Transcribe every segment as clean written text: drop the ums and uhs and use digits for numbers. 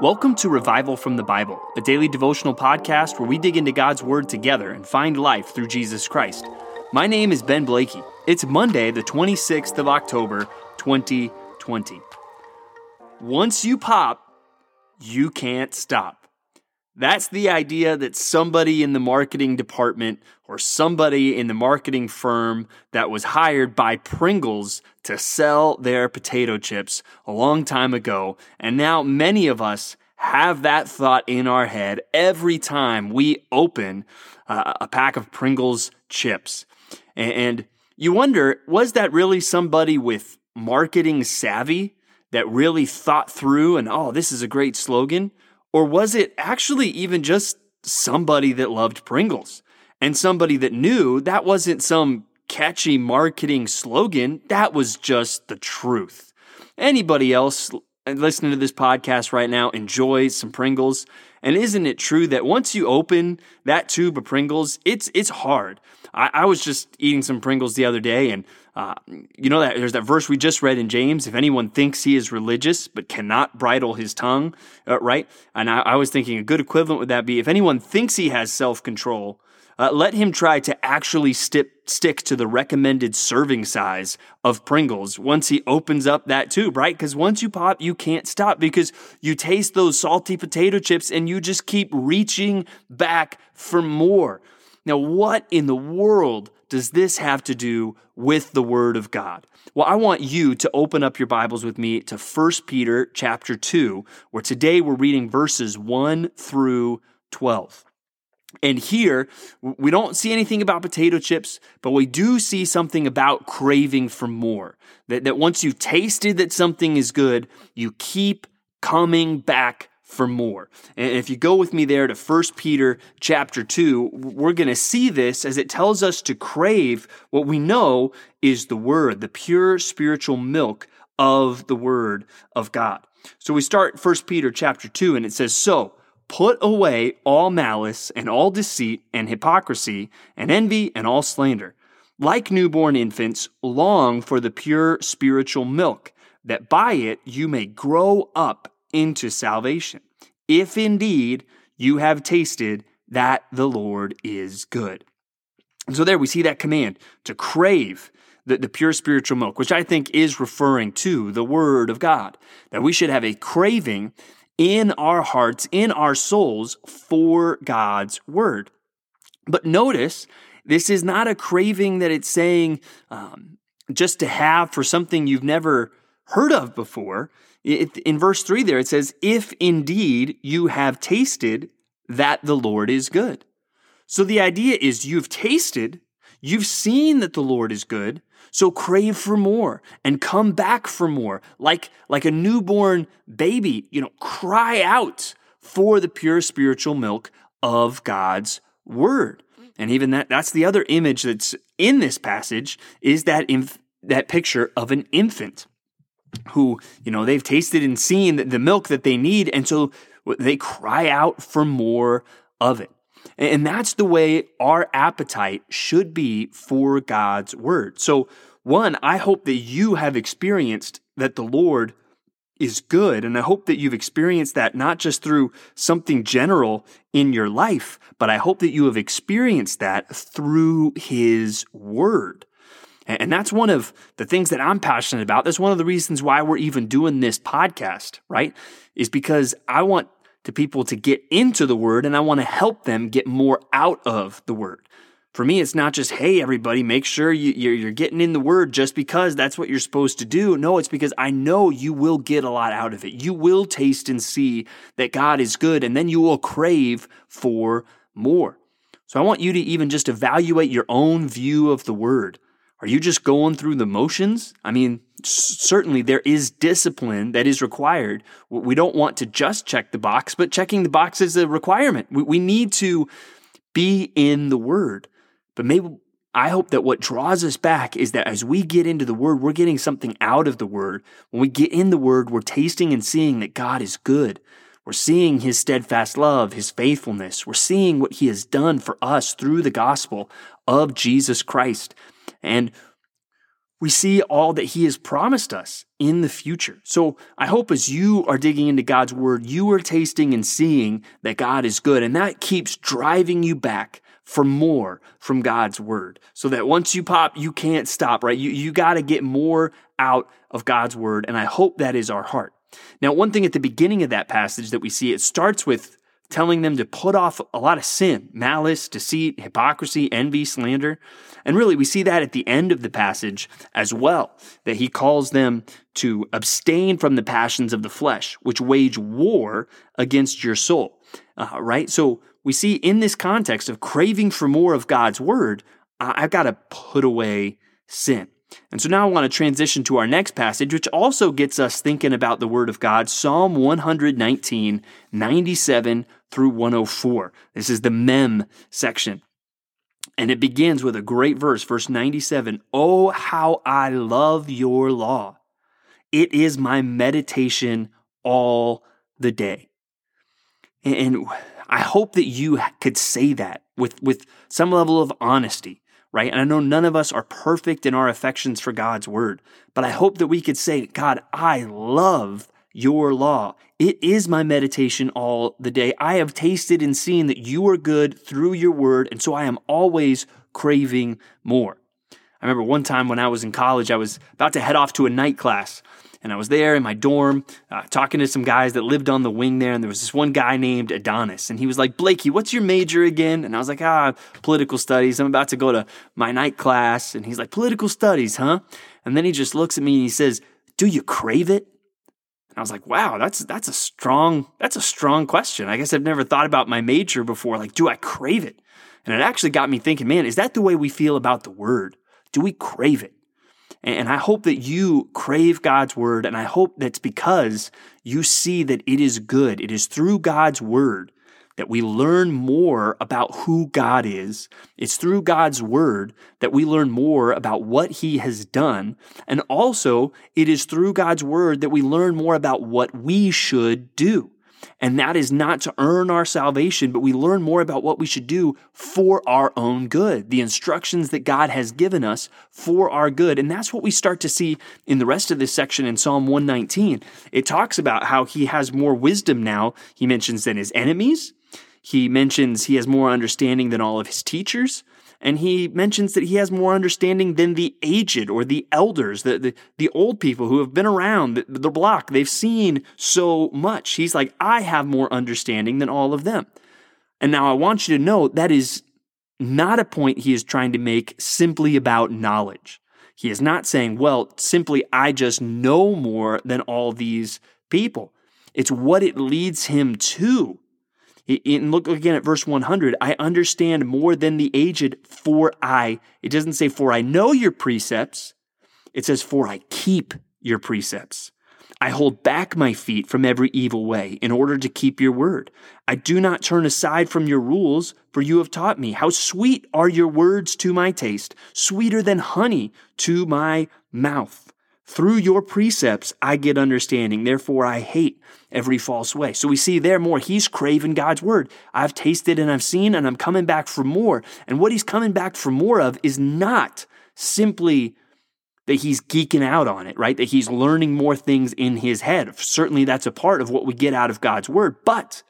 Welcome to Revival from the Bible, a daily devotional podcast where we dig into God's Word together and find life through Jesus Christ. My name is Ben Blakey. It's Monday, the 26th of October, 2020. Once you pop, you can't stop. That's the idea that somebody in the marketing department or somebody in the marketing firm that was hired by Pringles to sell their potato chips a long time ago. And now many of us have that thought in our head every time we open a pack of Pringles chips. And you wonder, was that really somebody with marketing savvy that really thought through and, oh, this is a great slogan? Or was it actually even just somebody that loved Pringles and somebody that knew that wasn't some catchy marketing slogan? That was just the truth. Anybody else listening to this podcast right now enjoys some Pringles. And isn't it true that once you open that tube of Pringles, it's hard. I was just eating some Pringles the other day, and there's that verse we just read in James, if anyone thinks he is religious but cannot bridle his tongue, right? And I was thinking a good equivalent would that be, if anyone thinks he has self-control, let him try to actually stick to the recommended serving size of Pringles once he opens up that tube, right? Because once you pop, you can't stop because you taste those salty potato chips and you just keep reaching back for more. Now, what in the world does this have to do with the Word of God? Well, I want you to open up your Bibles with me to 1 Peter chapter 2, where today we're reading verses 1 through 12. And here, we don't see anything about potato chips, but we do see something about craving for more. That once you've tasted that something is good, you keep coming back for more. And if you go with me there to 1 Peter chapter 2, we're going to see this as it tells us to crave what we know is the Word, the pure spiritual milk of the Word of God. So we start 1 Peter chapter 2, and it says, "So, put away all malice and all deceit and hypocrisy and envy and all slander. Like newborn infants, long for the pure spiritual milk, that by it you may grow up into salvation, if indeed you have tasted that the Lord is good." And so there we see that command to crave the pure spiritual milk, which I think is referring to the Word of God, that we should have a craving in our hearts, in our souls, for God's Word. But notice, this is not a craving that it's saying just to have for something you've never heard of before. In verse 3 there, it says, "If indeed you have tasted that the Lord is good." So the idea is you've tasted, you've seen that the Lord is good, so crave for more and come back for more. Like a newborn baby, cry out for the pure spiritual milk of God's Word. And even that's the other image that's in this passage, is that picture of an infant who, they've tasted and seen the milk that they need, and so they cry out for more of it. And that's the way our appetite should be for God's Word. So one, I hope that you have experienced that the Lord is good. And I hope that you've experienced that not just through something general in your life, but I hope that you have experienced that through His Word. And that's one of the things that I'm passionate about. That's one of the reasons why we're even doing this podcast, right? Is because I want to people to get into the Word, and I want to help them get more out of the Word. For me, it's not just, hey, everybody, make sure you're getting in the Word just because that's what you're supposed to do. No, it's because I know you will get a lot out of it. You will taste and see that God is good, and then you will crave for more. So I want you to even just evaluate your own view of the Word. Are you just going through the motions? I mean, certainly there is discipline that is required. We don't want to just check the box, but checking the box is a requirement. We need to be in the Word. But maybe I hope that what draws us back is that as we get into the Word, we're getting something out of the Word. When we get in the Word, we're tasting and seeing that God is good. We're seeing His steadfast love, His faithfulness. We're seeing what He has done for us through the gospel of Jesus Christ. And we see all that he has promised us in the future. So I hope as you are digging into God's word, you are tasting and seeing that God is good, and that keeps driving you back for more from God's word, so that once you pop, you can't stop, right? You got to get more out of God's word, and I hope that is our heart. Now, one thing at the beginning of that passage that we see, it starts with telling them to put off a lot of sin, malice, deceit, hypocrisy, envy, slander. And really, we see that at the end of the passage as well, that he calls them to abstain from the passions of the flesh, which wage war against your soul, right? So we see in this context of craving for more of God's word, I've got to put away sin. And so now I want to transition to our next passage, which also gets us thinking about the Word of God, Psalm 119, 97 through 104. This is the Mem section. And it begins with a great verse, verse 97. Oh, how I love your law. It is my meditation all the day. And I hope that you could say that with some level of honesty. Right? And I know none of us are perfect in our affections for God's word, but I hope that we could say, God, I love your law. It is my meditation all the day. I have tasted and seen that you are good through your word, and so I am always craving more. I remember one time when I was in college, I was about to head off to a night class, and I was there in my dorm talking to some guys that lived on the wing there, and there was this one guy named Adonis, and he was like, Blakey, what's your major again? And I was like, political studies. I'm about to go to my night class. And he's like, political studies, huh? And then he just looks at me and he says, do you crave it? And I was like, wow, that's a strong question. I guess I've never thought about my major before. Like, do I crave it? And it actually got me thinking, man, is that the way we feel about the word? Do we crave it? And I hope that you crave God's word, and I hope that's because you see that it is good. It is through God's word that we learn more about who God is. It's through God's word that we learn more about what he has done. And also, it is through God's word that we learn more about what we should do. And that is not to earn our salvation, but we learn more about what we should do for our own good, the instructions that God has given us for our good. And that's what we start to see in the rest of this section in Psalm 119. It talks about how he has more wisdom now, he mentions, than his enemies. He mentions he has more understanding than all of his teachers. And he mentions that he has more understanding than the aged or the elders, the old people who have been around the block. They've seen so much. He's like, I have more understanding than all of them. And now I want you to know that is not a point he is trying to make simply about knowledge. He is not saying, well, simply I just know more than all these people. It's what it leads him to. And look again at verse 100, I understand more than the aged, it doesn't say, for I know your precepts. It says, for I keep your precepts. I hold back my feet from every evil way in order to keep your word. I do not turn aside from your rules, for you have taught me. How sweet are your words to my taste, sweeter than honey to my mouth. Through your precepts, I get understanding. Therefore, I hate every false way. So we see there more. He's craving God's word. I've tasted and I've seen, and I'm coming back for more. And what he's coming back for more of is not simply that he's geeking out on it, right? That he's learning more things in his head. Certainly, that's a part of what we get out of God's word. But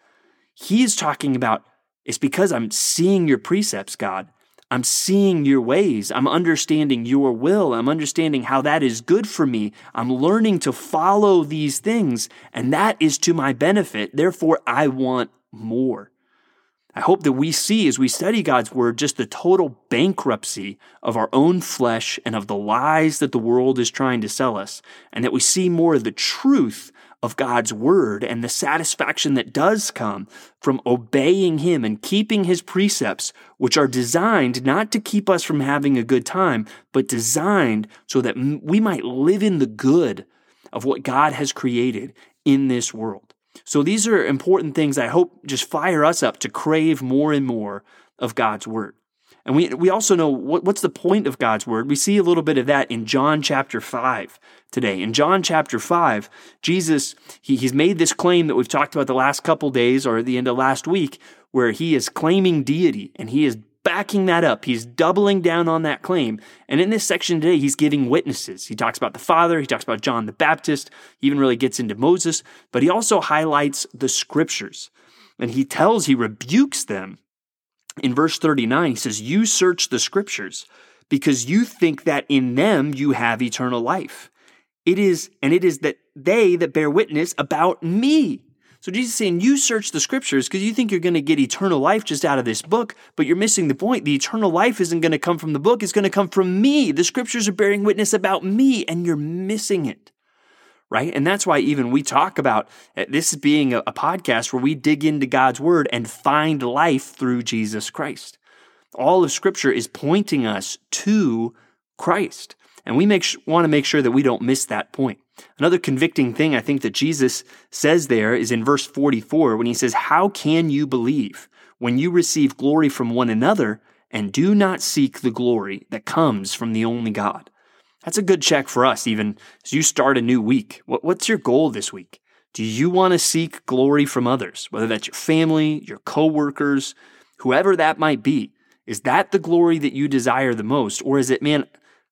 he is talking about, it's because I'm seeing your precepts, God. I'm seeing your ways. I'm understanding your will. I'm understanding how that is good for me. I'm learning to follow these things, and that is to my benefit. Therefore, I want more. I hope that we see as we study God's word just the total bankruptcy of our own flesh and of the lies that the world is trying to sell us, and that we see more of the truth of God's word and the satisfaction that does come from obeying him and keeping his precepts, which are designed not to keep us from having a good time, but designed so that we might live in the good of what God has created in this world. So these are important things I hope just fire us up to crave more and more of God's word. And we also know what's the point of God's word. We see a little bit of that in John chapter 5 today. In John chapter 5, Jesus, he's made this claim that we've talked about the last couple days or at the end of last week, where he is claiming deity and he is backing that up. He's doubling down on that claim. And in this section today, he's giving witnesses. He talks about the Father. He talks about John the Baptist. He even really gets into Moses. But he also highlights the scriptures. And he rebukes them. In verse 39, he says, "You search the scriptures because you think that in them you have eternal life. It is that they that bear witness about me." So Jesus is saying, you search the scriptures because you think you're going to get eternal life just out of this book, but you're missing the point. The eternal life isn't going to come from the book. It's going to come from me. The scriptures are bearing witness about me, and you're missing it, right? And that's why even we talk about this being a podcast where we dig into God's word and find life through Jesus Christ. All of scripture is pointing us to Christ, and we want to make sure that we don't miss that point. Another convicting thing I think that Jesus says there is in verse 44 when he says, "How can you believe when you receive glory from one another and do not seek the glory that comes from the only God?" That's a good check for us even as you start a new week. What's your goal this week? Do you want to seek glory from others, whether that's your family, your coworkers, whoever that might be? Is that the glory that you desire the most? Or is it, man,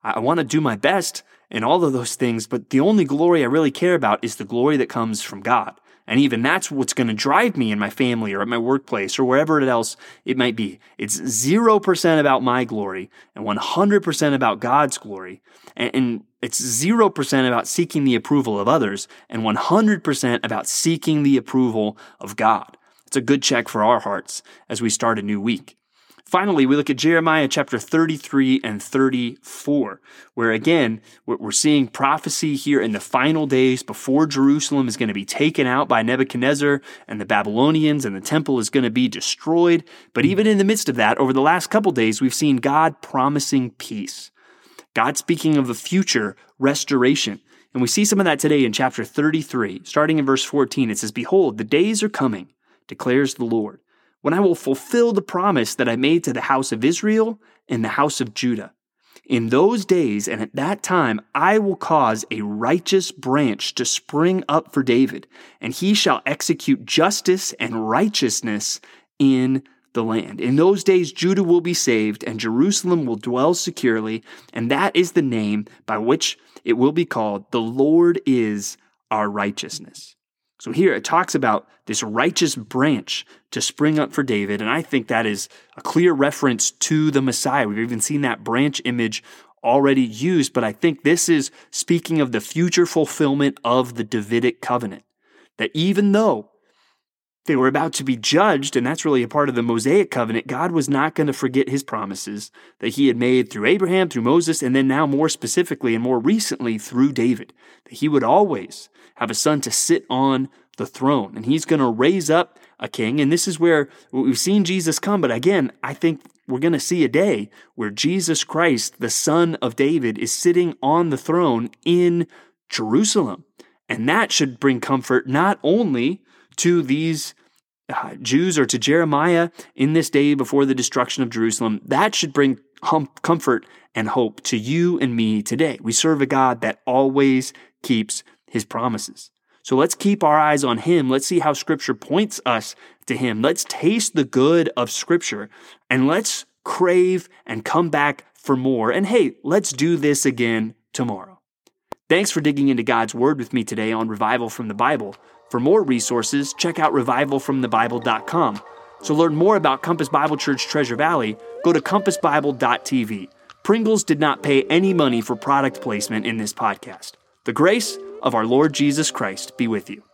I want to do my best and all of those things, but the only glory I really care about is the glory that comes from God. And even that's what's going to drive me in my family or at my workplace or wherever else it might be. It's 0% about my glory and 100% about God's glory. And it's 0% about seeking the approval of others and 100% about seeking the approval of God. It's a good check for our hearts as we start a new week. Finally, we look at Jeremiah chapter 33 and 34, where again, we're seeing prophecy here in the final days before Jerusalem is going to be taken out by Nebuchadnezzar and the Babylonians and the temple is going to be destroyed. But even in the midst of that, over the last couple days, we've seen God promising peace. God speaking of the future restoration. And we see some of that today in chapter 33, starting in verse 14. It says, "Behold, the days are coming, declares the Lord, when I will fulfill the promise that I made to the house of Israel and the house of Judah. In those days and at that time, I will cause a righteous branch to spring up for David, and he shall execute justice and righteousness in the land. In those days, Judah will be saved, and Jerusalem will dwell securely, and that is the name by which it will be called. The Lord is our righteousness." So here it talks about this righteous branch to spring up for David, and I think that is a clear reference to the Messiah. We've even seen that branch image already used, but I think this is speaking of the future fulfillment of the Davidic covenant, that even though they were about to be judged, and that's really a part of the Mosaic covenant, God was not going to forget his promises that he had made through Abraham, through Moses, and then now more specifically and more recently through David, that he would always have a son to sit on the throne. And he's going to raise up a king. And this is where we've seen Jesus come. But again, I think we're going to see a day where Jesus Christ, the son of David, is sitting on the throne in Jerusalem. And that should bring comfort not only to these Jews or to Jeremiah in this day before the destruction of Jerusalem. That should bring comfort and hope to you and me today. We serve a God that always keeps his promises. So let's keep our eyes on him. Let's see how scripture points us to him. Let's taste the good of scripture and let's crave and come back for more. And hey, let's do this again tomorrow. Thanks for digging into God's word with me today on Revival from the Bible. For more resources, check out RevivalFromTheBible.com. To learn more about Compass Bible Church Treasure Valley, go to CompassBible.tv. Pringles did not pay any money for product placement in this podcast. The grace of our Lord Jesus Christ be with you.